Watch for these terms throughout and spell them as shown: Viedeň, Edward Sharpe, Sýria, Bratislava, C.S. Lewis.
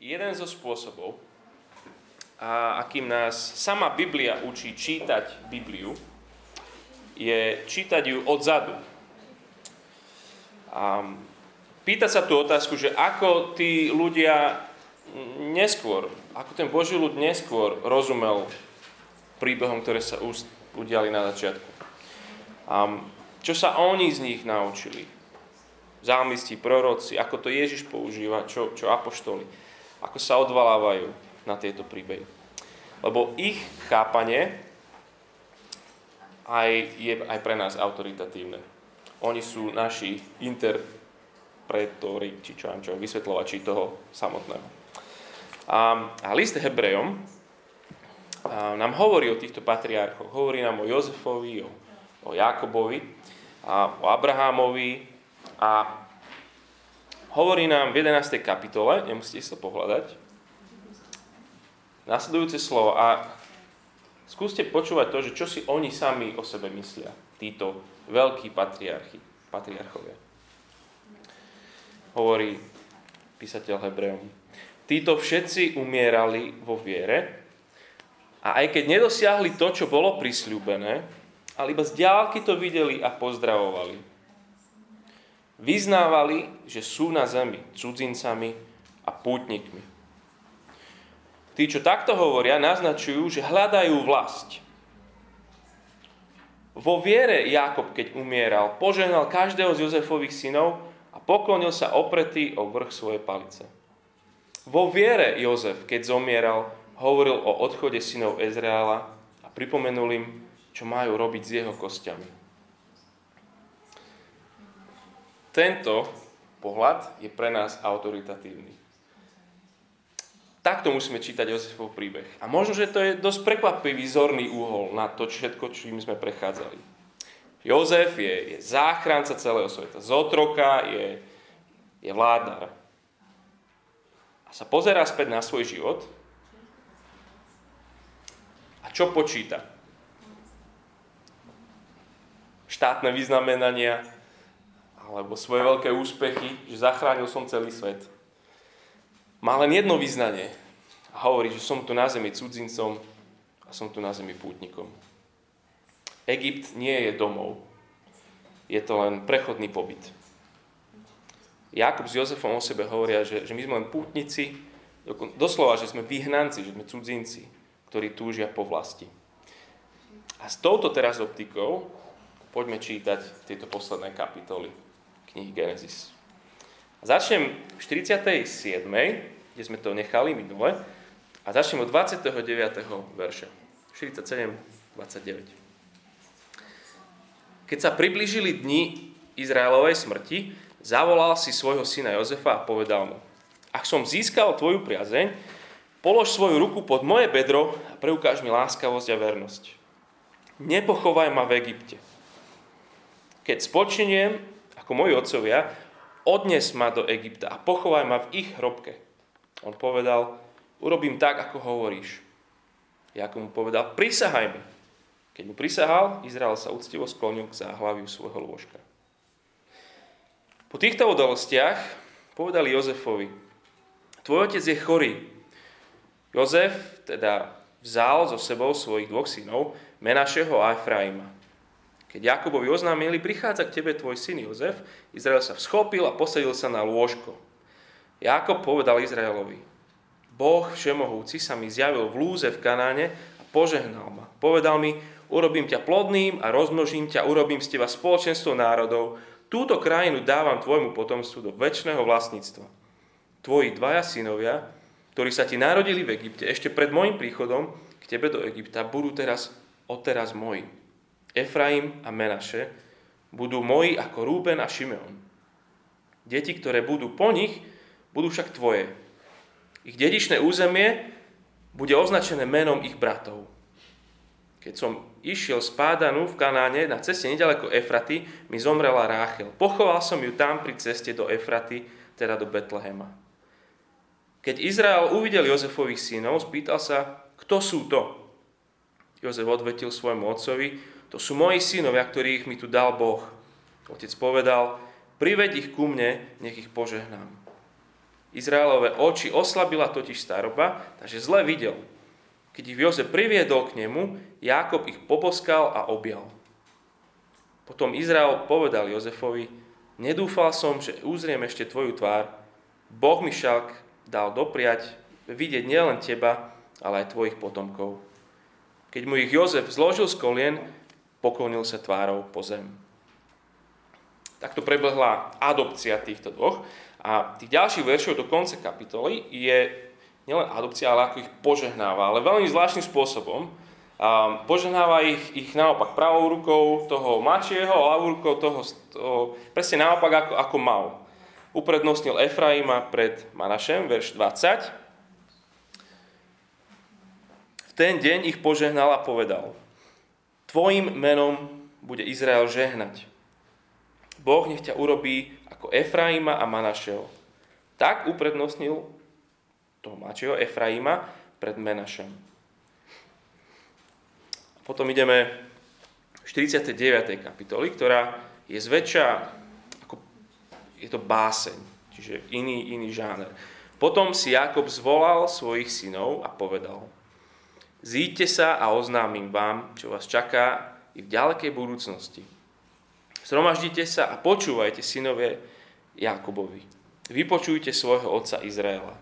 jeden zo spôsobov, akým nás sama Biblia učí čítať Bibliu, je čítať ju odzadu. Pýta sa tú otázku, že ako tí ľudia neskôr, ako ten Boží ľud neskôr rozumel príbehom, ktoré sa udiali na začiatku. Čo sa oni z nich naučili? Zámyslí, proroci, ako to Ježiš používa, čo apoštoli, ako sa odvalávajú na tieto príbehy. Lebo ich chápanie je pre nás autoritatívne. Oni sú naši interpretori, či vysvetľovači toho samotného. A list Hebrejom nám hovorí o týchto patriarchoch. Hovorí nám o Jozefovi, o Jakobovi, o Abrahámovi a hovorí nám v 11. kapitole, nemusíte sa pohľadať, nasledujúce slovo a skúste počúvať to, že čo si oni sami o sebe myslia, títo veľkí patriarchovia. Hovorí písateľ Hebrejom. Títo všetci umierali vo viere a aj keď nedosiahli to, čo bolo prisľúbené, ale iba z diaľky to videli a pozdravovali. Vyznávali, že sú na zemi cudzincami a pútnikmi. Tí, čo takto hovoria, naznačujú, že hľadajú vlast. Vo viere Jákob, keď umieral, požehnal každého z Jozefových synov a poklonil sa opretý o vrch svojej palice. Vo viere Jozef, keď zomieral, hovoril o odchode synov Izraela a pripomenul im, čo majú robiť s jeho kostiami. Tento pohľad je pre nás autoritatívny. Takto musíme čítať Jozefov príbeh. A možno, že to je dosť prekvapivý zorný úhol na to všetko, čím sme prechádzali. Jozef je záchranca celého sveta. Z otroka je vládar. A sa pozerá späť na svoj život. A čo počíta? Štátne vyznamenania alebo svoje veľké úspechy, že zachránil som celý svet. Má len jedno vyznanie a hovorí, že som tu na zemi cudzincom a som tu na zemi pútnikom. Egypt nie je domov. Je to len prechodný pobyt. Jákob s Jozefom o sebe hovoria, že my sme len pútnici, doslova, že sme vyhnanci, že sme cudzinci, ktorí túžia po vlasti. A s touto teraz optikou poďme čítať tieto posledné kapitoly knihy Genesis. Začnem v 47., kde sme to nechali minule, a začnem od 29. verša. 47:29. Keď sa priblížili dni Izraelovej smrti, zavolal si svojho syna Jozefa a povedal mu: Ak som získal tvoju priazeň, polož svoju ruku pod moje bedro a preukáž mi láskavosť a vernosť. Nepochovaj ma v Egypte. Keď spočiniem, ako moji otcovia, odnes ma do Egypta a pochovaj ma v ich hrobke. On povedal: Urobím tak, ako hovoríš. Jákob mu povedal: Prisahaj mi. Keď mu prisahal, Izrael sa úctivo sklonil k záhlaviu svojho lôžka. Po týchto udalostiach povedali Jozefovi: Tvoj otec je chorý. Jozef teda vzal so sebou svojich dvoch synov, Menašeho a Efraima. Keď Jakobovi oznámili: Prichádza k tebe tvoj syn Jozef, Izrael sa vschopil a posadil sa na lôžko. Jákob povedal Izraelovi: Boh všemohúci sa mi zjavil v lúze v Kanáne a požehnal ma. Povedal mi: Urobím ťa plodným a rozmnožím ťa, urobím z teba spoločenstvo národov. Túto krajinu dávam tvojmu potomstvu do večného vlastníctva. Tvoji dvaja synovia, ktorí sa ti narodili v Egypte ešte pred môjim príchodom k tebe do Egypta, budú odteraz moji. Efraim a Menaše budú moji ako Rúben a Šimeon. Deti, ktoré budú po nich, budú však tvoje. Ich dedičné územie bude označené menom ich bratov. Keď som išiel z Pádanu v Kanáne na ceste nedaleko Efraty, mi zomrela Ráchel. Pochoval som ju tam pri ceste do Efraty, teda do Betlehema. Keď Izrael uvidel Jozefových synov, spýtal sa: Kto sú to? Jozef odvetil svojmu otcovi: To sú moji synovia, ktorých mi tu dal Boh. Otec povedal: Priveď ich ku mne, nech ich požehnám. Izraelové oči oslabila totiž staroba, takže zle videl. Keď ich Jozef priviedol k nemu, Jákob ich poboskal a objal. Potom Izrael povedal Jozefovi, nedúfal som, že uzriem ešte tvoju tvár. Boh mi však dal dopriať vidieť nielen teba, ale aj tvojich potomkov. Keď mu ich Jozef zložil z kolien, poklonil sa tvárou po zem. Takto prebehla adopcia týchto dvoch. A tých ďalších veršov do konca kapitoly je nielen adopcia, ale ako ich požehnáva. Ale veľmi zvláštnym spôsobom. Požehnáva ich naopak pravou rukou toho mladšieho, ľavou rukou toho presne naopak ako mal. Uprednostnil Efraima pred Manašem, verš 20. V ten deň ich požehnal a povedal, tvojim menom bude Izrael žehnať. Boh nech ťa urobí ako Efraima a Manašeho. Tak uprednostnil toho mladšieho Efraima pred Manašem. Potom ideme v 49. kapitoli, ktorá je zväčša, ako je to báseň, čiže iný žáner. Potom si Jákob zvolal svojich synov a povedal, zíďte sa a oznámim vám, čo vás čaká i v ďalekej budúcnosti. Zhromaždite sa a počúvajte, synové Jákobovi. Vypočujte svojho otca Izraela.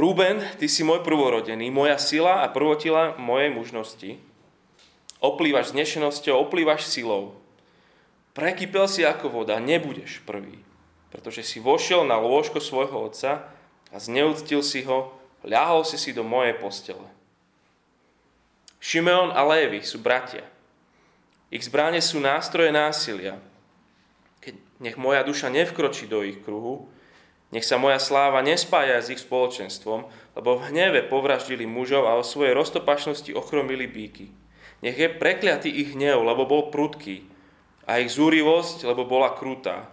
Rúben, ty si môj prvorodený, moja sila a prvotila mojej mužnosti. Oplývaš znešenosťou, oplývaš silou. Prekypel si ako voda, nebudeš prvý, pretože si vošiel na lôžko svojho otca a zneúctil si ho, ľahol si si do mojej postele. Šimeon a Lévi sú bratia. Ich zbrane sú nástroje násilia. Keď nech moja duša nevkročí do ich kruhu, nech sa moja sláva nespája s ich spoločenstvom, lebo v hneve povraždili mužov a o svojej roztopašnosti ochromili bíky. Nech je prekliatý ich hnev, lebo bol prudký, a ich zúrivosť, lebo bola krutá.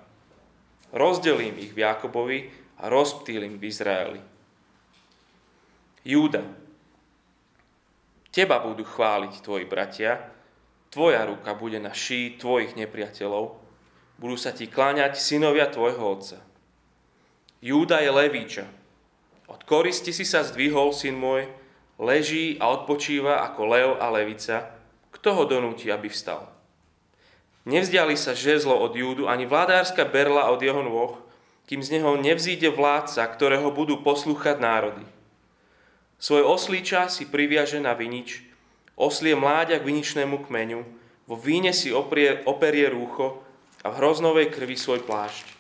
Rozdelím ich v Jákobovi a rozptýlim v Izraeli. Júda, teba budú chváliť tvoji bratia, tvoja ruka bude na šíji tvojich nepriateľov. Budú sa ti kláňať synovia tvojho otca. Júda je levíča. Od koristi si sa zdvihol, syn môj. Leží a odpočíva ako lev a levica. Kto ho donúti, aby vstal? Nevzdiali sa žezlo od Júdu, ani vládárska berla od jeho nôh, kým z neho nevzíde vládca, ktorého budú poslúchať národy. Svoj oslíča si priviaže na vinič, oslie mláďa k viničnému kmeňu, vo víne si operie rúcho a v hroznovej krvi svoj plášť.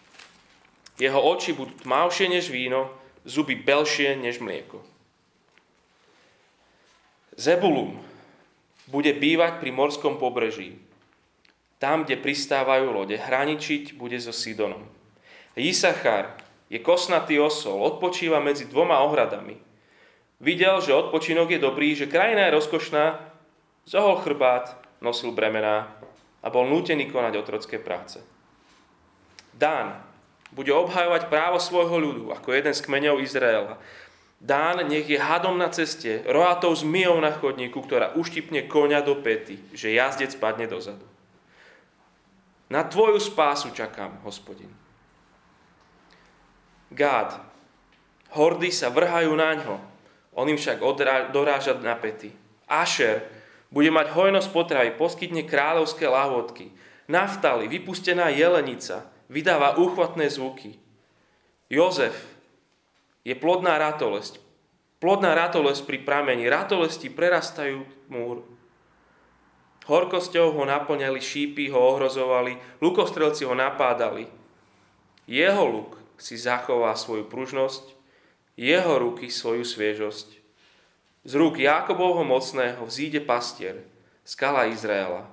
Jeho oči budú tmavšie než víno, zuby belšie než mlieko. Zebulum bude bývať pri morskom pobreží. Tam, kde pristávajú lode, hraničiť bude so Sidonom. Isachar je kosnatý osol, odpočíva medzi dvoma ohradami. Videl, že odpočinok je dobrý, že krajina je rozkošná, zohol chrbát, nosil bremená a bol nútený konať otrocké práce. Dán bude obhajovať právo svojho ľudu ako jeden z kmeňov Izraela. Dán nech je hadom na ceste, rohatou zmijou na chodníku, ktorá uštipne koňa do päty, že jazdec padne dozadu. Na tvoju spásu čakám, Hospodin. Gád, hordy sa vrhajú naňho, on im však doráža na päty. Ašer bude mať hojnosť potravy, poskytne kráľovské lahôdky. Naftali, vypustená jelenica, vydáva úchvatné zvuky. Jozef je plodná ratolesť. Plodná ratolesť pri pramení. Ratolesti prerastajú múr. Horkosťou ho naplňali, šípy ho ohrozovali, lukostrelci ho napádali. Jeho luk si zachová svoju pružnosť, jeho ruky svoju sviežosť. Z rúk Jákobovho mocného vzíde pastier, skala Izraela.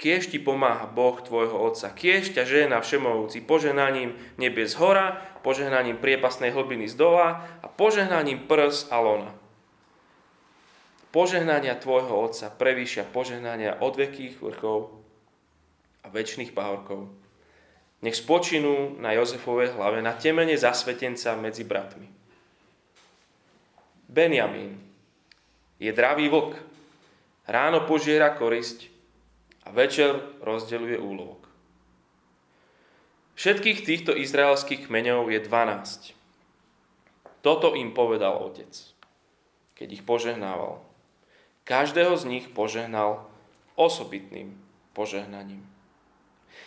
Kiež ti pomáha Boh tvojho otca, kiež ťa žehná všemohúci požehnaním nebie z hora, požehnaním priepasnej hlbiny z dola a požehnaním prs a lona. Požehnania tvojho otca prevýšia požehnania od vekých vrchov a večných pahorkov. Nech spočinú na Jozefovej hlave, na temene zasvetenca medzi bratmi. Benjamín je dravý vlk. Ráno požiera korisť a večer rozdeľuje úlovok. Všetkých týchto izraelských kmeňov je 12. Toto im povedal Otec, keď ich požehnával. Každého z nich požehnal osobitným požehnaním.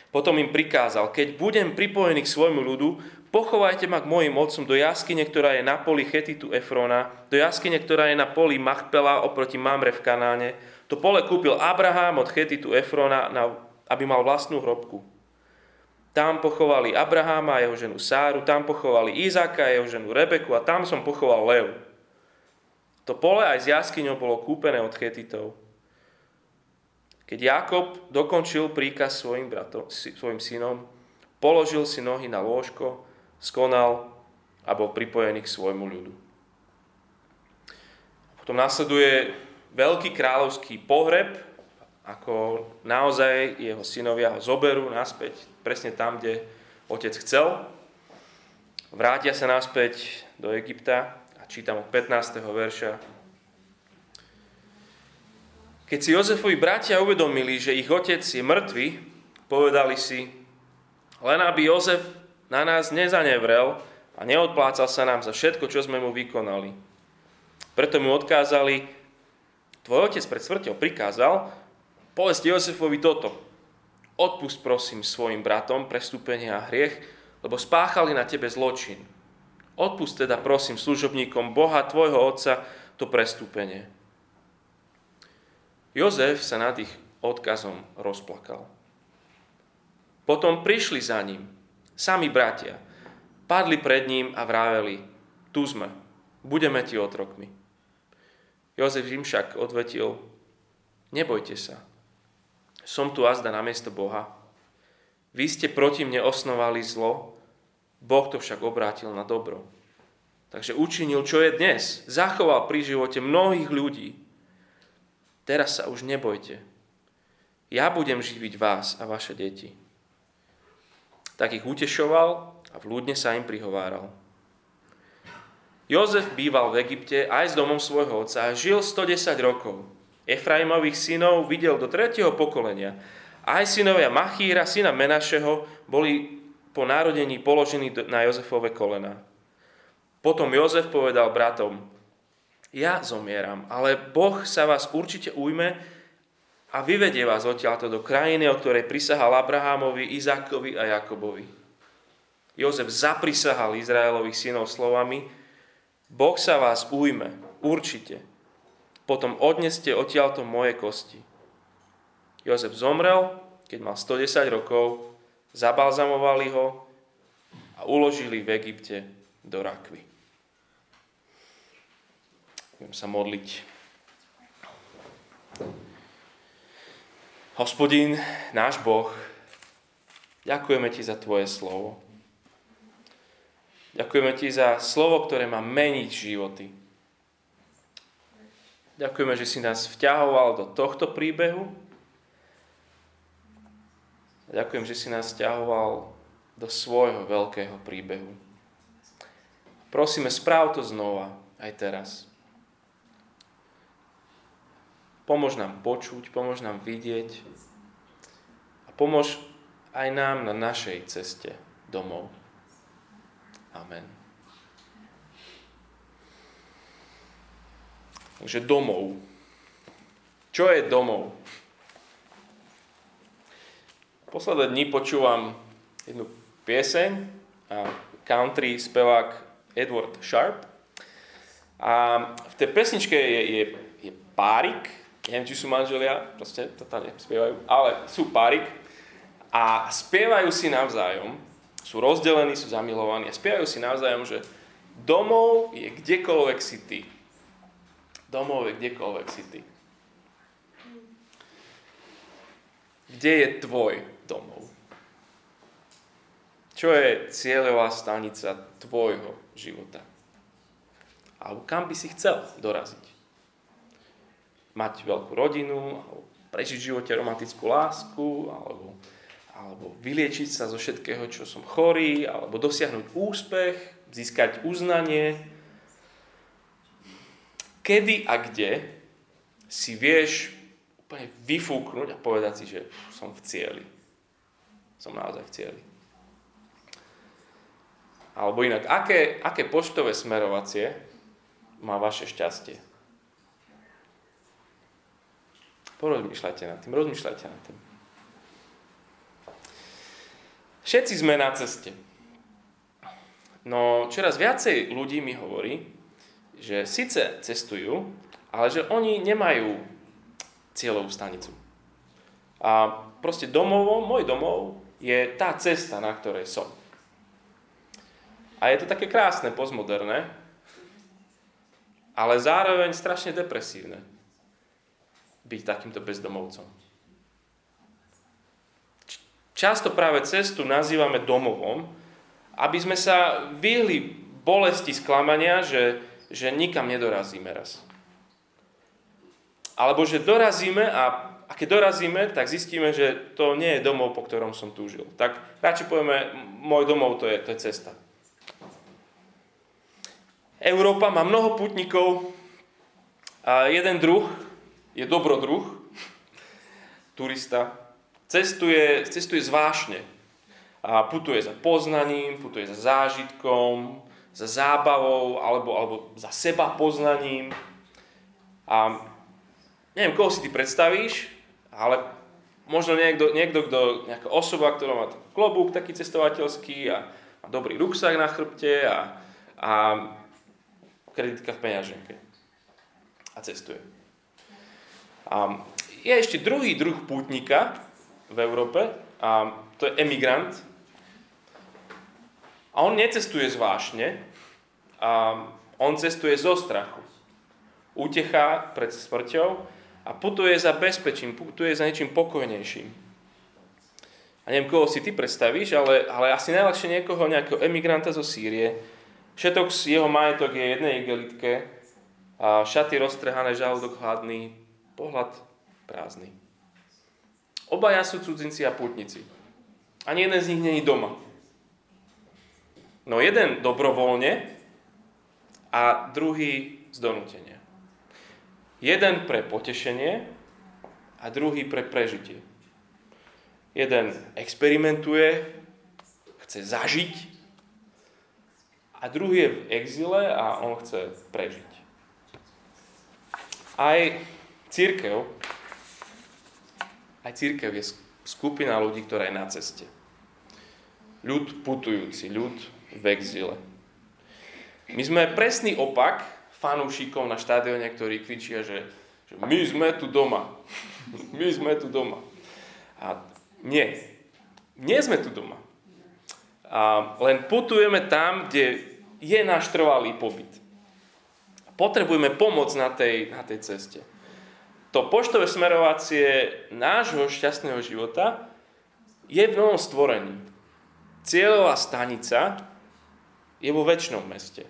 Potom im prikázal, keď budem pripojený k svojmu ľudu, pochovajte ma k mojim otcom do jaskyne, ktorá je na poli Chetitu Efrona, do jaskyne, ktorá je na poli Machpela oproti Mamre v Kanáne. To pole kúpil Abraham od Chetitu Efrona, aby mal vlastnú hrobku. Tam pochovali Abraháma a jeho ženu Sáru, tam pochovali Izáka a jeho ženu Rebeku a tam som pochoval Leu. To pole aj s jaskyňou bolo kúpené od Chetitov. Keď Jákob dokončil príkaz svojim synom, položil si nohy na lôžko, skonal a bol pripojený k svojmu ľudu. Potom nasleduje veľký kráľovský pohreb, ako naozaj jeho synovia ho zoberú naspäť presne tam, kde otec chcel. Vrátia sa naspäť do Egypta a čítam od 15. verša. Keď si Jozefovi bratia uvedomili, že ich otec je mŕtvy, povedali si, len aby Jozef na nás nezanevrel a neodplácal sa nám za všetko, čo sme mu vykonali. Preto mu odkázali, tvoj otec pred smrťou prikázal, povedzte Jozefovi toto. Odpust prosím svojim bratom prestúpenie a hriech, lebo spáchali na tebe zločin. Odpust teda prosím služobníkom Boha, tvojho otca, to prestúpenie. Jozef sa nad ich odkazom rozplakal. Potom prišli za ním sami bratia. Padli pred ním a vraveli, tu sme, budeme ti otrokmi. Jozef im však odvetil, nebojte sa. Som tu azda namiesto Boha. Vy ste proti mne osnovali zlo, Boh to však obrátil na dobro. Takže učinil, čo je dnes. Zachoval pri živote mnohých ľudí. Teraz sa už nebojte. Ja budem živiť vás a vaše deti. Tak ich utešoval a vľúdne sa im prihováral. Jozef býval v Egypte aj s domom svojho otca a žil 110 rokov. Efraimových synov videl do 3. pokolenia. Aj synovia Machíra, syna Menašeho, boli po narodení položení na Jozefove kolená. Potom Jozef povedal bratom, ja zomieram, ale Boh sa vás určite ujme a vyvedie vás odtiaľto do krajiny, o ktorej prisahal Abrahámovi, Izákovi a Jakobovi. Jozef zaprisahal Izraelových synov slovami, Boh sa vás ujme, určite. Potom odneste odtiaľto moje kosti. Jozef zomrel, keď mal 110 rokov, zabalzamovali ho a uložili v Egypte do rakvy. Budem sa modliť. Hospodin, náš Boh, ďakujeme Ti za Tvoje slovo. Ďakujeme Ti za slovo, ktoré má meniť životy. Ďakujeme, že si nás vťahoval do tohto príbehu. Ďakujem, že si nás vťahoval do svojho veľkého príbehu. Prosíme, správ to znova, aj teraz. Pomôž nám počuť, pomôž nám vidieť a pomôž aj nám na našej ceste domov. Amen. Takže domov. Čo je domov? Posledné dni počúvam jednu pieseň a country spevák Edward Sharpe. A v tej pesničke je párik. Neviem, či sú manželia, proste to tam nespievajú, ale sú párik. A spievajú si navzájom, sú rozdelení, sú zamilovaní a spievajú si navzájom, že domov je kdekoľvek si ty. Domov je kdekoľvek si ty. Kde je tvoj domov? Čo je cieľová stanica tvojho života? Alebo kam by si chcel doraziť? Mať veľkú rodinu, alebo prežiť v živote romantickú lásku, alebo vyliečiť sa zo všetkého, čo som chorý, alebo dosiahnuť úspech, získať uznanie. Kedy a kde si vieš úplne vyfúknuť a povedať si, že som v cieli. Som naozaj v cieli. Alebo inak, aké poštové smerovacie má vaše šťastie? Rozmýšľajte nad tým. Všetci sme na ceste. No čoraz viacej ľudí mi hovorí, že síce cestujú, ale že oni nemajú cieľovú stanicu. A proste môj domov je tá cesta, na ktorej som. A je to také krásne, postmoderné, ale zároveň strašne depresívne byť takýmto bezdomovcom. Často práve cestu nazývame domovom, aby sme sa vyhli bolesti sklamania, že nikam nedorazíme raz. Alebo že dorazíme a keď dorazíme, tak zistíme, že to nie je domov, po ktorom som túžil. Tak radšej povieme, môj domov to je cesta. Európa má mnoho pútnikov, a jeden druh je dobrodruh, turista. Cestuje z vášne. A putuje za poznaním, putuje za zážitkom, za zábavou alebo za seba poznaním. A neviem, koho si ty predstavíš, ale možno niekto nejaká osoba, ktorá má taký klobúk taký cestovateľský a má dobrý ruksak na chrbte a kreditka v peňaženke. A cestuje. A je ešte druhý druh pútnika v Európe, a to je emigrant. A on necestuje z vášne, a on cestuje zo strachu. Utechá pred smrťou a putuje za bezpečím, putuje za niečím pokojnejším. A neviem, koho si ty predstavíš, ale asi najľahšie nejakého emigranta zo Sýrie. Všetok jeho majetok je jednej igelitke, a šaty roztrhané, žalúdok hladný, pohľad prázdny. Obaja sú cudzinci a pútnici. Ani jeden z nich není doma. No jeden dobrovoľne a druhý z donútenia. Jeden pre potešenie a druhý pre prežitie. Jeden experimentuje, chce zažiť a druhý je v exíle a on chce prežiť. Aj cirkev je skupina ľudí, ktorá je na ceste. Ľud putujúci, ľud v exíle. My sme presný opak fanúšikov na štádione, ktorí kričia, že my sme tu doma. My sme tu doma. A nie sme tu doma. A len putujeme tam, kde je náš trvalý pobyt. Potrebujeme pomoc na tej ceste. To poštové smerovacie nášho šťastného života je v novom stvorení. Cieľová stanica je vo večnom meste.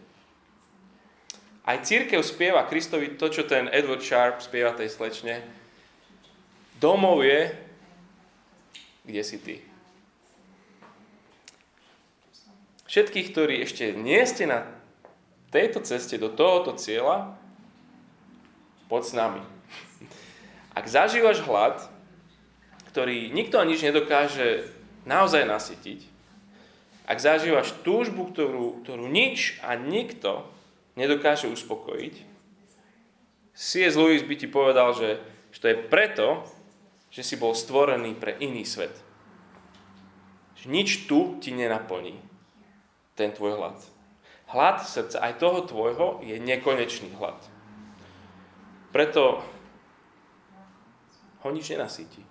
Aj cirkev spieva Kristovi to, čo ten Edward Sharpe spieva tej slečne. Domov je, kde si ty. Všetkých, ktorí ešte nie ste na tejto ceste do tohoto cieľa, poď s nami. Ak zažívaš hlad, ktorý nikto ani nič nedokáže naozaj nasytiť, ak zažívaš túžbu, ktorú nič a nikto nedokáže uspokojiť, C.S. Lewis by ti povedal, že to je preto, že si bol stvorený pre iný svet. Že nič tu ti nenaplní ten tvoj hlad. Hlad srdca aj toho tvojho je nekonečný hlad. Preto ho nič nenasíti.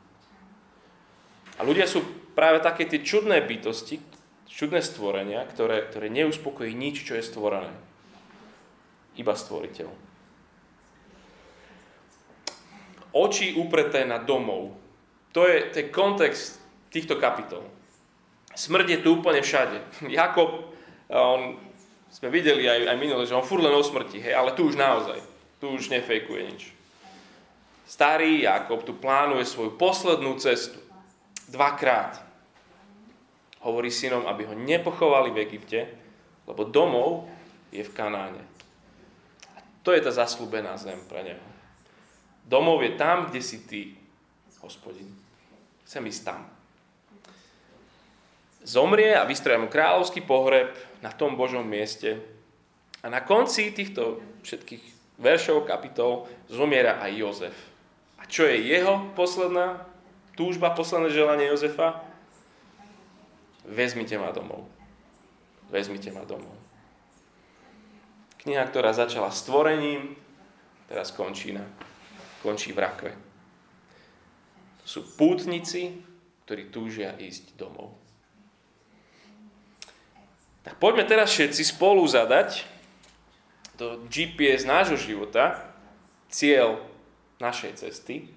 A ľudia sú práve také tie čudné bytosti, čudné stvorenia, ktoré neuspokojí nič, čo je stvorené. Iba stvoriteľ. Oči upreté na domov. To je kontext týchto kapitol. Smrť je tu úplne všade. Jakob, sme videli aj minule, že on furt len o smrti, hej, ale tu už naozaj. Tu už nefejkuje nič. Starý Jakob tu plánuje svoju poslednú cestu. 2-krát. Hovorí synom, aby ho nepochovali v Egypte, lebo domov je v Kanáne. A to je tá zasľúbená zem pre neho. Domov je tam, kde si ty, Hospodin. Chcem ísť tam. zomrie a vystroja mu kráľovský pohreb na tom Božom mieste. A na konci týchto všetkých veršov, kapitol, zomiera aj Jozef. A čo je jeho posledná túžba, posledné želanie Jozefa? Vezmite ma domov. Vezmite ma domov. Kniha, ktorá začala stvorením, teraz končí v rakve. Sú pútnici, ktorí túžia ísť domov. Tak poďme teraz všetci spolu zadať do GPS nášho života cieľ našej cesty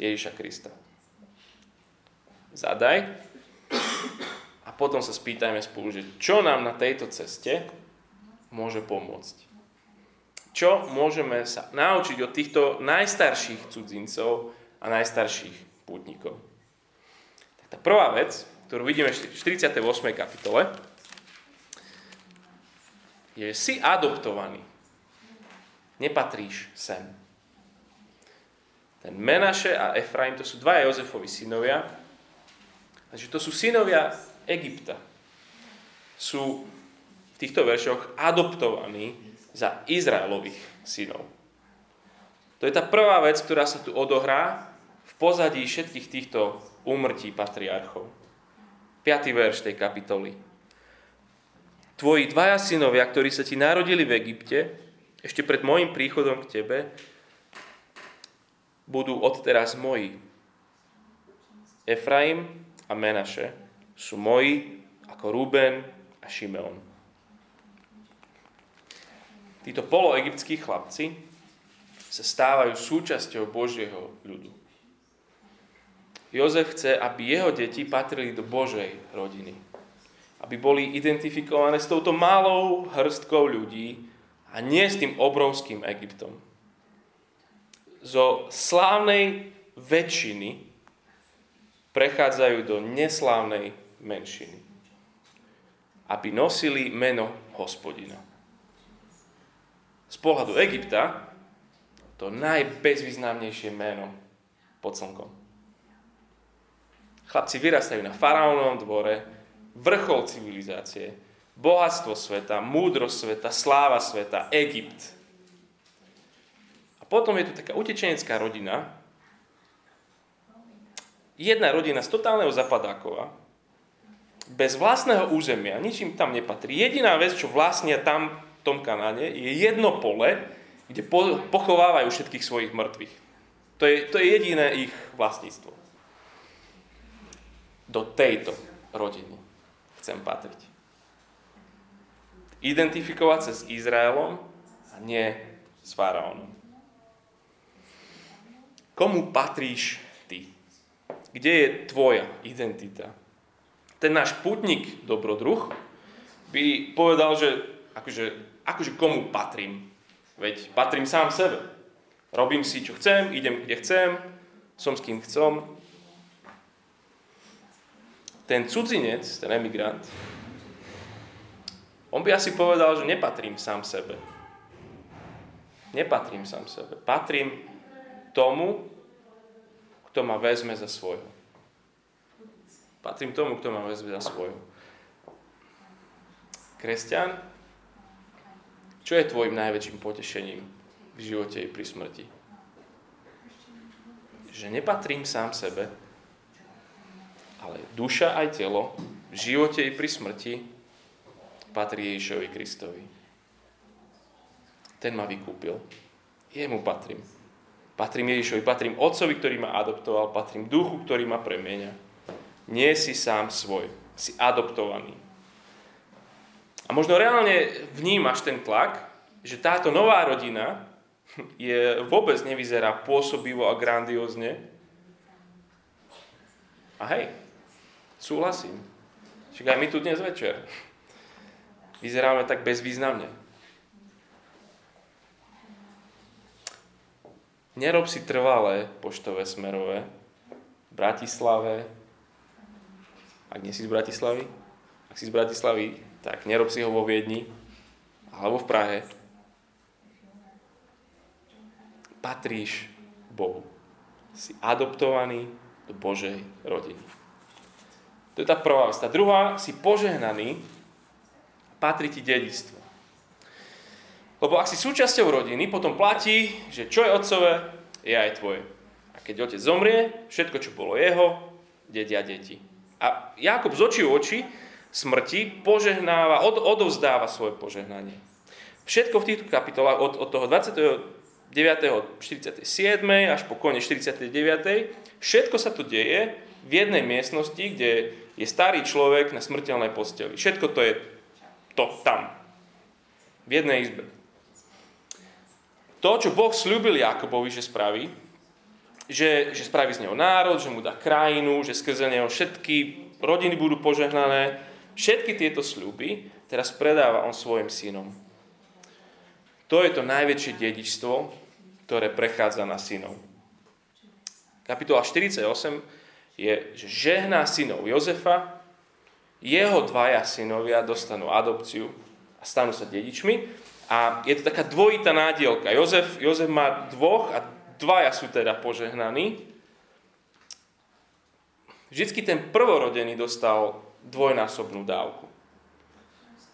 Ježiša Krista. Zadaj a potom sa spýtajme spolu, že čo nám na tejto ceste môže pomôcť. Čo môžeme sa naučiť od týchto najstarších cudzincov a najstarších pútnikov? Tak tá prvá vec, ktorú vidíme v 48. kapitole, je, že si adoptovaný. Nepatríš sem. Ten Menaše a Efraim, to sú dva Jozefovi synovia. Takže to sú synovia Egypta. Sú v týchto veršoch adoptovaní za Izraelových synov. To je tá prvá vec, ktorá sa tu odohrá v pozadí všetkých týchto úmrtí patriarchov. 5. verš tej kapitoly. Tvoji dvaja synovia, ktorí sa ti narodili v Egypte, ešte pred môjim príchodom k tebe, budú odteraz moji. Efraim a Menaše sú moji ako Ruben a Šimeon. Títo poloegyptskí chlapci sa stávajú súčasťou Božieho ľudu. Jozef chce, aby jeho deti patrili do Božej rodiny. Aby boli identifikované s touto malou hrstkou ľudí a nie s tým obrovským Egyptom. Zo slávnej väčšiny prechádzajú do neslávnej menšiny. Aby nosili meno Hospodina. Z pohľadu Egypta to najbezvýznamnejšie meno pod slnkom. Chlapci vyrastajú na faraónovom dvore, vrchol civilizácie, bohatstvo sveta, múdrosť sveta, sláva sveta, Egypt. A potom je tu taká utečenecká rodina. Jedna rodina z totálneho zapadákova, bez vlastného územia, ničím tam nepatrí. Jediná vec, čo vlastnia tam v tom Kanáne, je jedno pole, kde pochovávajú všetkých svojich mŕtvych. To je jediné ich vlastníctvo. Do tejto rodiny chcem patriť. Identifikovať sa s Izraelom a nie s faraónom. Komu patríš ty? Kde je tvoja identita? Ten náš putník, dobrodruh, by povedal, že akože komu patrím? Veď patrím sám sebe. Robím si, čo chcem, idem, kde chcem, som s kým chcem. Ten cudzinec, ten emigrant, on by asi povedal, že nepatrím sám sebe. Nepatrím sám sebe. Patrím tomu, kto ma vezme za svojho. Patrím tomu, kto ma vezme za svojho. Kresťan, čo je tvojim najväčším potešením v živote i pri smrti? Že nepatrím sám sebe, ale duša aj telo v živote i pri smrti patrí Ježišovi Kristovi. Ten ma vykúpil. Jemu patrím. Patrím Ježišovi, patrím Otcovi, ktorý ma adoptoval, patrím Duchu, ktorý ma premieňa. Nie si sám svoj, si adoptovaný. A možno reálne vnímaš ten tlak, že táto nová rodina vôbec nevyzerá pôsobivo a grandiózne. A hej, súhlasím. Však aj my tu dnes večer vyzeráme tak bezvýznamne. Nerob si trvalé poštové smerové v Bratislave. Ak nie si z Bratislavy, ak si z Bratislavy, tak nerob si ho vo Viedni alebo v Prahe. Patríš Bohu. Si adoptovaný do Božej rodiny. To To je tá prvá vec. Tá druhá, si požehnaný, patrí ti dedičstvo. Lebo ak si súčasťou rodiny, potom platí, že čo je otcové, je aj tvoje. A keď otec zomrie, všetko, čo bolo jeho, dedia deti. A Jákob z očí v oči smrti požehnáva, odovzdáva svoje požehnanie. Všetko v týchto kapitolách od toho 29.47. až po koniec 49. Všetko sa tu deje v jednej miestnosti, kde je starý človek na smrteľnej posteli. Všetko to je to tam. V jednej izbe. To, čo Boh sľúbil Jákobovi, že spraví, že spraví z neho národ, že mu dá krajinu, že skrze neho všetky rodiny budú požehnané. Všetky tieto sľuby teraz predáva on svojim synom. To je to najväčšie dedičstvo, ktoré prechádza na synov. Kapitola 48 je, že žehná synov Jozefa, jeho dvaja synovia dostanú adopciu a stanú sa dedičmi. A je to taká dvojitá nádielka. Jozef má dvoch a dvaja sú teda požehnaní. Vždycky ten prvorodený dostal dvojnásobnú dávku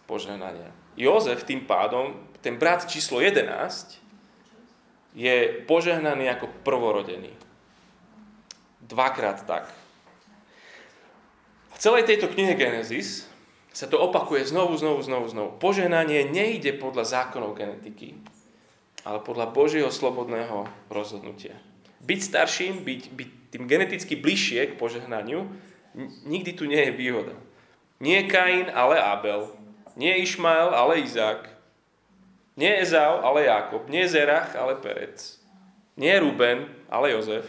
požehnania. Jozef tým pádom, ten brat číslo 11 je požehnaný ako prvorodený. Dvakrát tak. V celej tejto knihe Genesis sa to opakuje znovu. Požehnanie nejde podľa zákonov genetiky, ale podľa Božieho slobodného rozhodnutia. Byť starším, byť tým geneticky bližšie k požehnaniu, nikdy tu nie je výhoda. Nie Kain, ale Abel. Nie Išmael, ale Izák. Nie Ezau, ale Jákob. Nie Zerach, ale Perec. Nie Ruben, ale Jozef.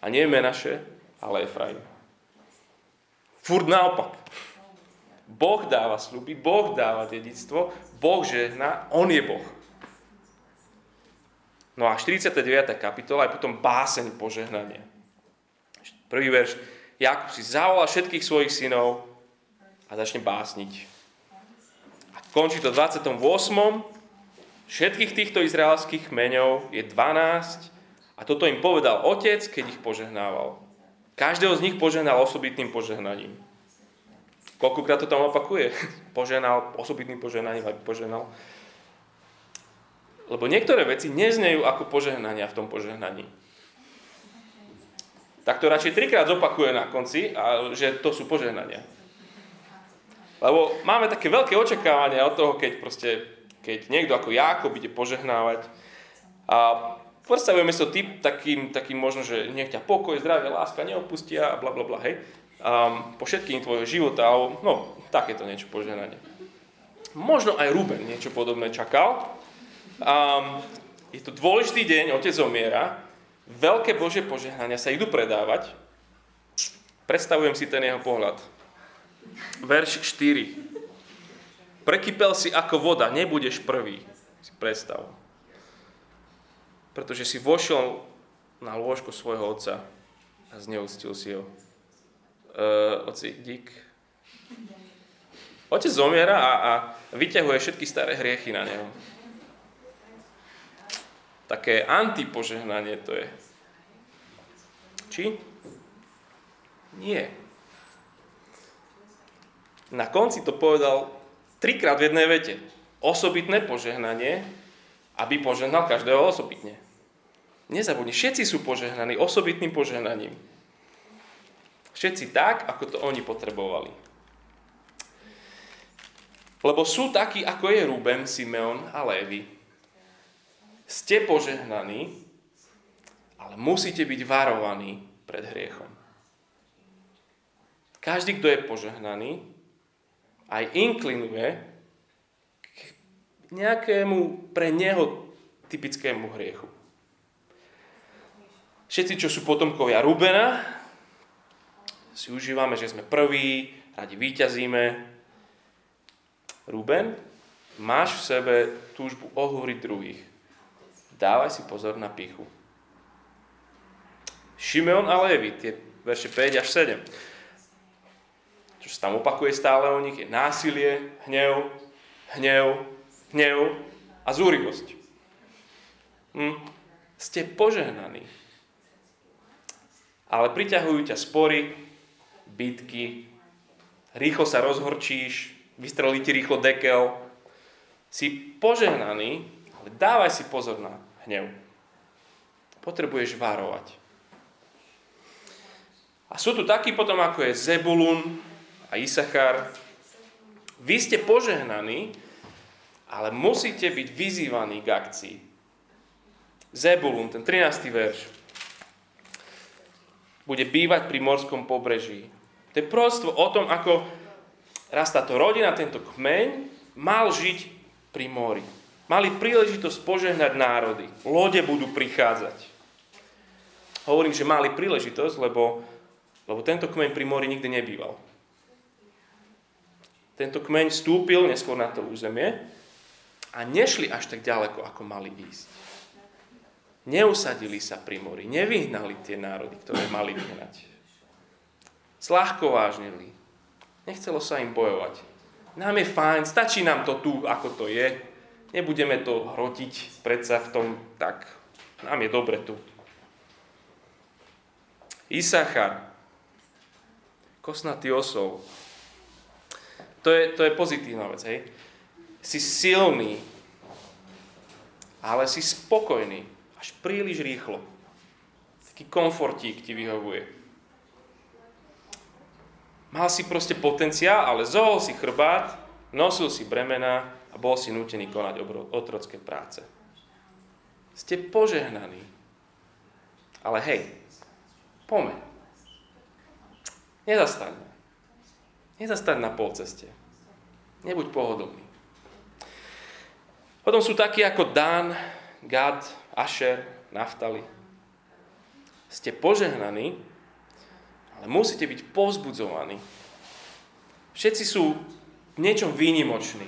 A nie Menaše, ale Efraim. Furt naopak. Boh dáva sľuby, Boh dáva dedičstvo, Boh žehná, on je Boh. No a 49. kapitola je potom báseň požehnania. Prvý verš. Jákob si zavolá všetkých svojich synov a začne básniť. A končí to 28. Všetkých týchto izraelských kmeňov je 12 a toto im povedal otec, keď ich požehnával. Každého z nich požehnal osobitným požehnaním. Koľkokrát to tam opakuje? Požehnal osobitným požehnaním, aby požehnal. Lebo niektoré veci neznejú ako požehnania v tom požehnaní. Tak to radšej trikrát zopakuje na konci, že to sú požehnania. Lebo máme také veľké očakávania od toho, keď niekto ako Jákob ide požehnávať. A predstavujeme sa typ takým možno, že nech ťa pokoj, zdravie, láska neopustia a blablabla, hej. Po všetkým tvojho života, no takéto niečo požehnanie. Možno aj Ruben niečo podobné čakal. Je to dôležitý deň, otec zomiera, veľké Božie požehnania sa idú predávať. Predstavujem si ten jeho pohľad. Verš 4. Prekypel si ako voda, nebudeš prvý. Si predstav. Pretože si vošiel na lôžko svojho otca a zneúctil si ho. Oci, dík. Otec zomiera a vyťahuje všetky staré hriechy na neho. Také antipožehnanie to je. Či? Nie. Na konci to povedal trikrát v jednej vete. Osobitné požehnanie, aby požehnal každého osobitne. Nezabudni, všetci sú požehnaní osobitným požehnaním. Všetci tak, ako to oni potrebovali. Lebo sú takí, ako je Ruben, Simeon a Lévi. Ste požehnaní, ale musíte byť varovaní pred hriechom. Každý, kto je požehnaný, aj inklinuje k nejakému pre neho typickému hriechu. Všetci, čo sú potomkovia Rubena, si užívame, že sme prví, radi víťazíme. Ruben, máš v sebe túžbu ohúriť druhých. Dávaj si pozor na pýchu. Šimeon a Lévi, tie verše 5 až 7. Čo sa tam opakuje stále o nich, je násilie, hnev a zúrivosť. Ste požehnaní. Ale priťahujú ťa spory, bitky, rýchlo sa rozhorčíš, vystrelí ti rýchlo dekel. Si požehnaný, ale dávaj si pozor na hnev. Potrebuješ varovať. A sú tu takí potom, ako je Zebulun a Isachar. Vy ste požehnaní, ale musíte byť vyzývaní k akcii. Zebulun, ten 13. verš. Bude bývať pri morskom pobreží. To je prosto o tom, ako raz táto rodina, tento kmeň, mal žiť pri mori. Mali príležitosť požehnať národy. Lode budú prichádzať. Hovorím, že mali príležitosť, lebo tento kmeň pri mori nikdy nebýval. Tento kmeň vstúpil neskôr na to územie a nešli až tak ďaleko, ako mali ísť. Neusadili sa pri mori, nevyhnali tie národy, ktoré mali vyhnať. Sľahko vážnili. Nechcelo sa im bojovať. Nám je fajn, stačí nám to tu, ako to je. Nebudeme to hrotiť predsa v tom tak. Nám je dobre tu. Isachar. Kosnatý osov. To je pozitívna vec, hej. Si silný, ale si spokojný. Až príliš rýchlo. Taký komfortík ti vyhovuje. Mal si proste potenciál, ale zohol si chrbát, nosil si bremena a bol si nútený konať otrocké práce. Ste požehnaní. Ale hej, pomeň. Nezastaň. Nezastaň na polceste. Nebuď pohodlný. Potom sú takí ako Dan, Gad, Ašer, Naftali. Ste požehnaní, ale musíte byť povzbudzovaní. Všetci sú v niečom výnimoční.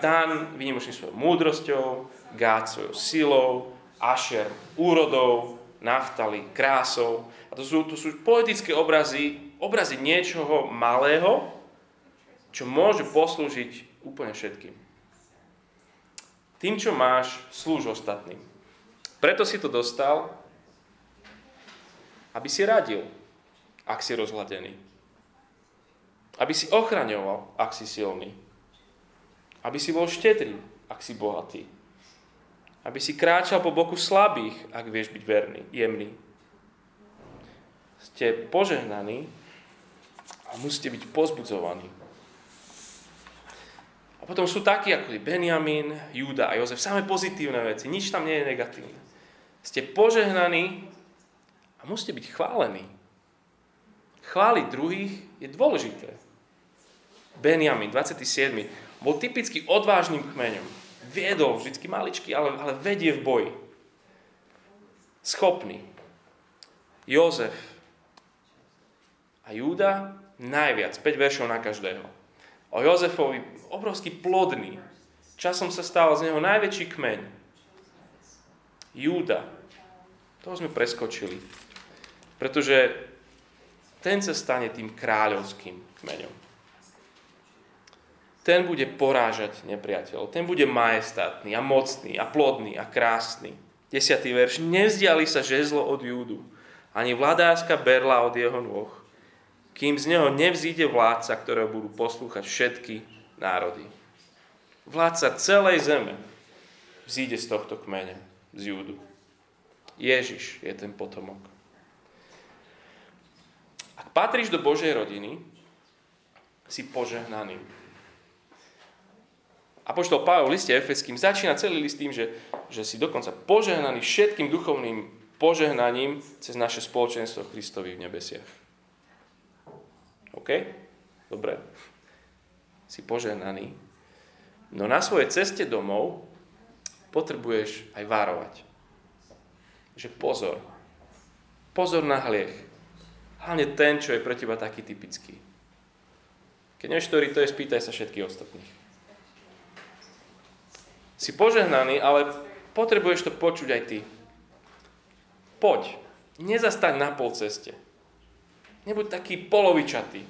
Dan výnimočný svojou múdrosťou, Gad svojou silou, Ašer úrodou, Naftali krásou. A to sú poetické obrazy niečoho malého, čo môže poslúžiť úplne všetkým. Tým, čo máš, slúž ostatným. Preto si to dostal, aby si radil, ak si rozhladený. Aby si ochraňoval, ak si silný. Aby si bol štedrý, ak si bohatý. Aby si kráčal po boku slabých, ak vieš byť verný, jemný. Ste požehnaní, a musíte byť pozbudzovaní. A potom sú takí, ako je Benjamín, Júda a Jozef. Samé pozitívne veci, nič tam nie je negatívne. Ste požehnaní a musíte byť chválení. Chváliť druhých je dôležité. Benjamín, 27. Bol typicky odvážnym kmeňom. Viedol, vždycky maličký, ale vedie v boji. Schopný. Jozef a Júda najviac, 5 veršov na každého. O Jozefovi obrovský plodný. Časom sa stal z neho najväčší kmeň. Júda. Toho sme preskočili. Pretože ten sa stane tým kráľovským kmeňom. Ten bude porážať nepriateľov. Ten bude majestátny a mocný a plodný a krásny. 10. verš. Nevzdiali sa žezlo od Júdu, ani vladárska berla od jeho nôh, kým z neho nevzíde vládca, ktorého budú poslúchať všetky národy. Vládca celej zeme vzíde z tohto kmeňa, z Júdu. Ježiš je ten potomok. Ak patríš do Božej rodiny, si požehnaný. Apoštol Pavol v liste Efeským začína celý list tým, že si dokonca požehnaný všetkým duchovným požehnaním cez naše spoločenstvo Kristovi v nebesiach. OK? Dobre. Si požehnaný. No na svojej ceste domov potrebuješ aj varovať. Že pozor. Pozor na hriech. Hlavne ten, čo je pre teba taký typický. Keď nevieš, ktorý to je, spýtaj sa všetkých ostatných. Si požehnaný, ale potrebuješ to počuť aj ty. Poď. Nezastaň na pol ceste. Nebuď taký polovičatý.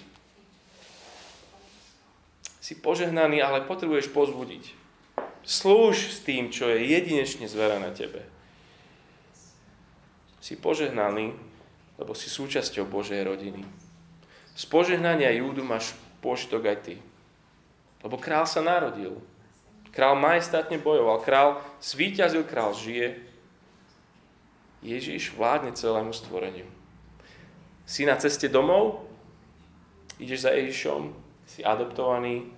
Si požehnaný, ale potrebuješ pozbudiť. Slúž s tým, čo je jedinečne zverené tebe. Si požehnaný, lebo si súčasťou Božej rodiny. Z požehnania Júdu máš pôžitok aj ty. Lebo kráľ sa narodil. Kráľ majestátne bojoval. Kráľ zvíťazil, kráľ žije. Ježiš vládne celému stvoreniu. Si na ceste domov, ideš za Ježišom, si adoptovaný,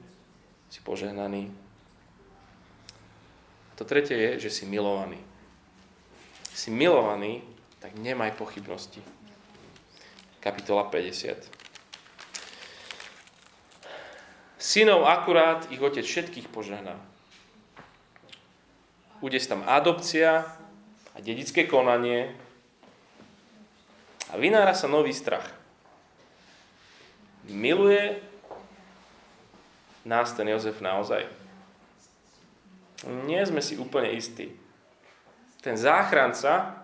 si požehnaný. A to tretie je, že si milovaný. Si milovaný, tak nemaj pochybnosti. Kapitola 50. Synov akurát ich otec všetkých požehná. Bude tam adopcia a dedičské konanie a vynára sa nový strach. Miluje nás ten Jozef naozaj? Nie sme si úplne istí. Ten záchranca,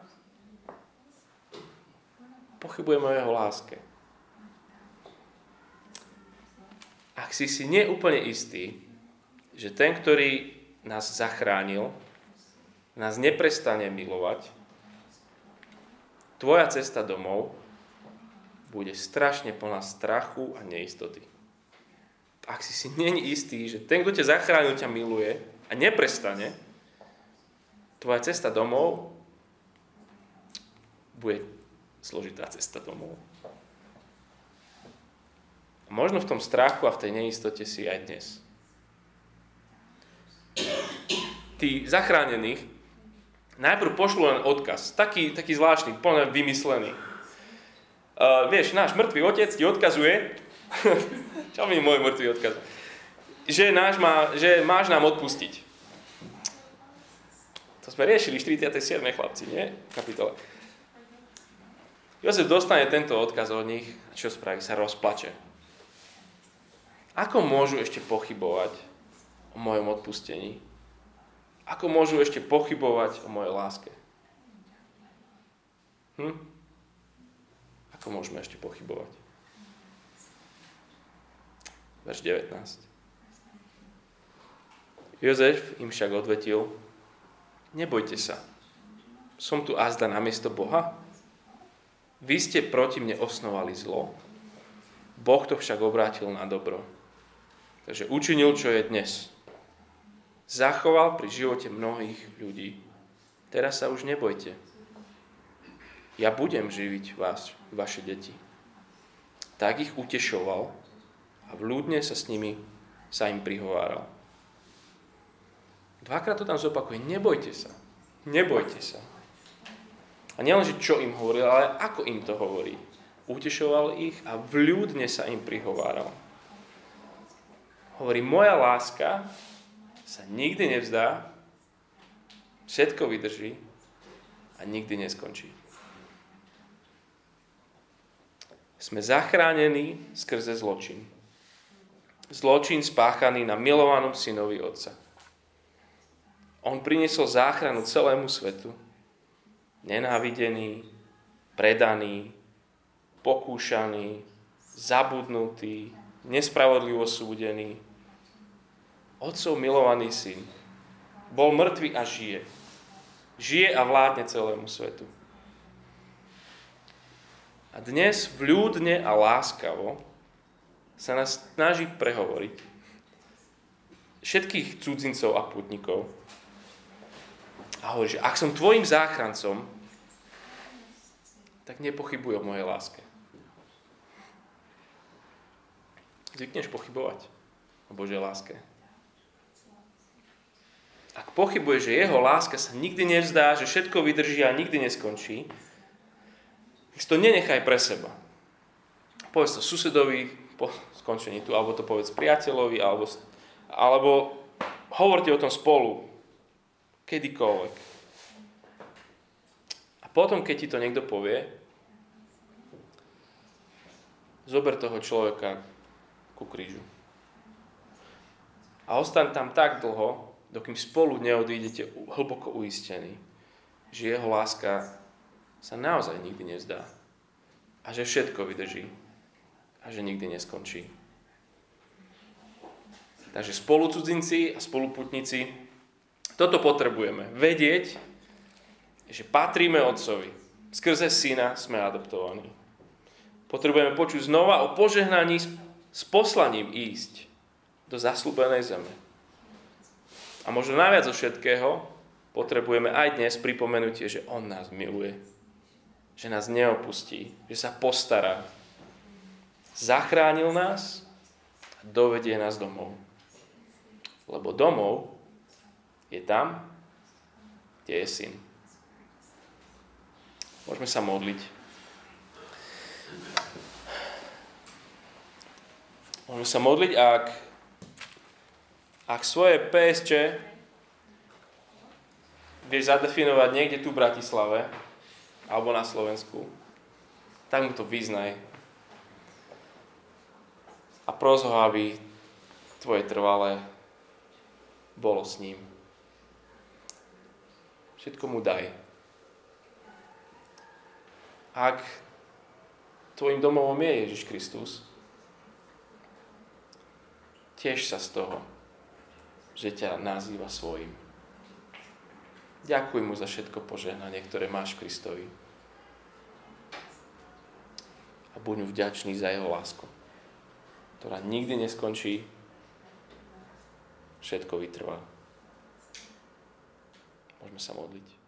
pochybujeme o jeho láske. Ak si neúplne istý, že ten, ktorý nás zachránil, nás neprestane milovať, tvoja cesta domov bude strašne plná strachu a neistoty. Ak si není istý, že ten, kto ťa zachránil, ťa miluje a neprestane, tvoja cesta domov bude zložitá cesta domov. A možno v tom strachu a v tej neistote si aj dnes. Tí zachránených najprv pošlú len odkaz. Taký zvláštny, plne vymyslený. Vieš, náš mŕtvý otec ti odkazuje, čo mi môj mŕtvý odkaz, že máš nám odpustiť. To sme riešili v 47. chlapci, nie? Kapitole. Jozef dostane tento odkaz od nich a čo spraví? Sa rozplače. Ako môžu ešte pochybovať o mojom odpustení? Ako môžu ešte pochybovať o mojej láske? Ako môžeme ešte pochybovať? Verš 19. Jozef im však odvetil: nebojte sa. Som tu azda namiesto Boha? Vy ste proti mne osnovali zlo, Boh to však obrátil na dobro. Takže učinil, čo je dnes. Zachoval pri živote mnohých ľudí. Teraz sa už nebojte. Ja budem živiť vás, vaše deti. Tak ich utešoval a vľúdne sa im prihováral. Dvakrát to tam zopakuje. Nebojte sa. Nebojte sa. A nielenže čo im hovoril, ale ako im to hovorí. Utešoval ich a vľúdne sa im prihováral. Hovorí, moja láska sa nikdy nevzdá, všetko vydrží a nikdy neskončí. Sme zachránení skrze zločin. Zločin spáchaný na milovanom synovi otca. On priniesol záchranu celému svetu. Nenávidený, predaný, pokúšaný, zabudnutý, nespravodlivo súdený. Otcov milovaný syn bol mŕtvy a žije. Žije a vládne celému svetu. A dnes vľúdne a láskavo sa nás snaží prehovoriť. Všetkých cudzincov a pútnikov. A hovorí, že ak som tvojim záchrancom, tak nepochybuj o mojej láske. Zvykneš pochybovať o Božej láske. Ak pochybuješ, že jeho láska sa nikdy nevzdá, že všetko vydrží a nikdy neskončí, tak to nenechaj pre seba. Povedz to susedovi po skončení tu, alebo to povedz priateľovi, alebo hovorte o tom spolu. Kedykoľvek. A potom, keď ti to niekto povie, zober toho človeka ku krížu. A ostaň tam tak dlho, dokým spolu neodídete hlboko uistení, že jeho láska sa naozaj nikdy nevzdá. A že všetko vydrží. A že nikdy neskončí. Takže spolu cudzinci a spoluputníci, toto potrebujeme. Vedieť, že patríme Otcovi. Skrze Syna sme adoptovaní. Potrebujeme počuť znova o požehnaní s poslaním ísť do zasľúbenej zeme. A možno najviac zo všetkého potrebujeme aj dnes pripomenutie, že on nás miluje, že nás neopustí, že sa postará. Zachránil nás a dovedie nás domov. Lebo domov je tam, kde je syn. Môžeme sa modliť. Môžeme sa modliť, ak svoje PSČ vieš zadefinovať niekde tu v Bratislave alebo na Slovensku, tak mu to vyznaj. A pros ho, aby tvoje trvalé bolo s ním. Všetko mu daj. Ak tvojim domovom je Ježiš Kristus, tiež sa z toho, že ťa nazýva svojím. Ďakuj mu za všetko požehnanie, ktoré máš v Kristovi. A buď mu vďačný za jeho lásku, ktorá nikdy neskončí, všetko vytrvá. Môžeme sa modliť.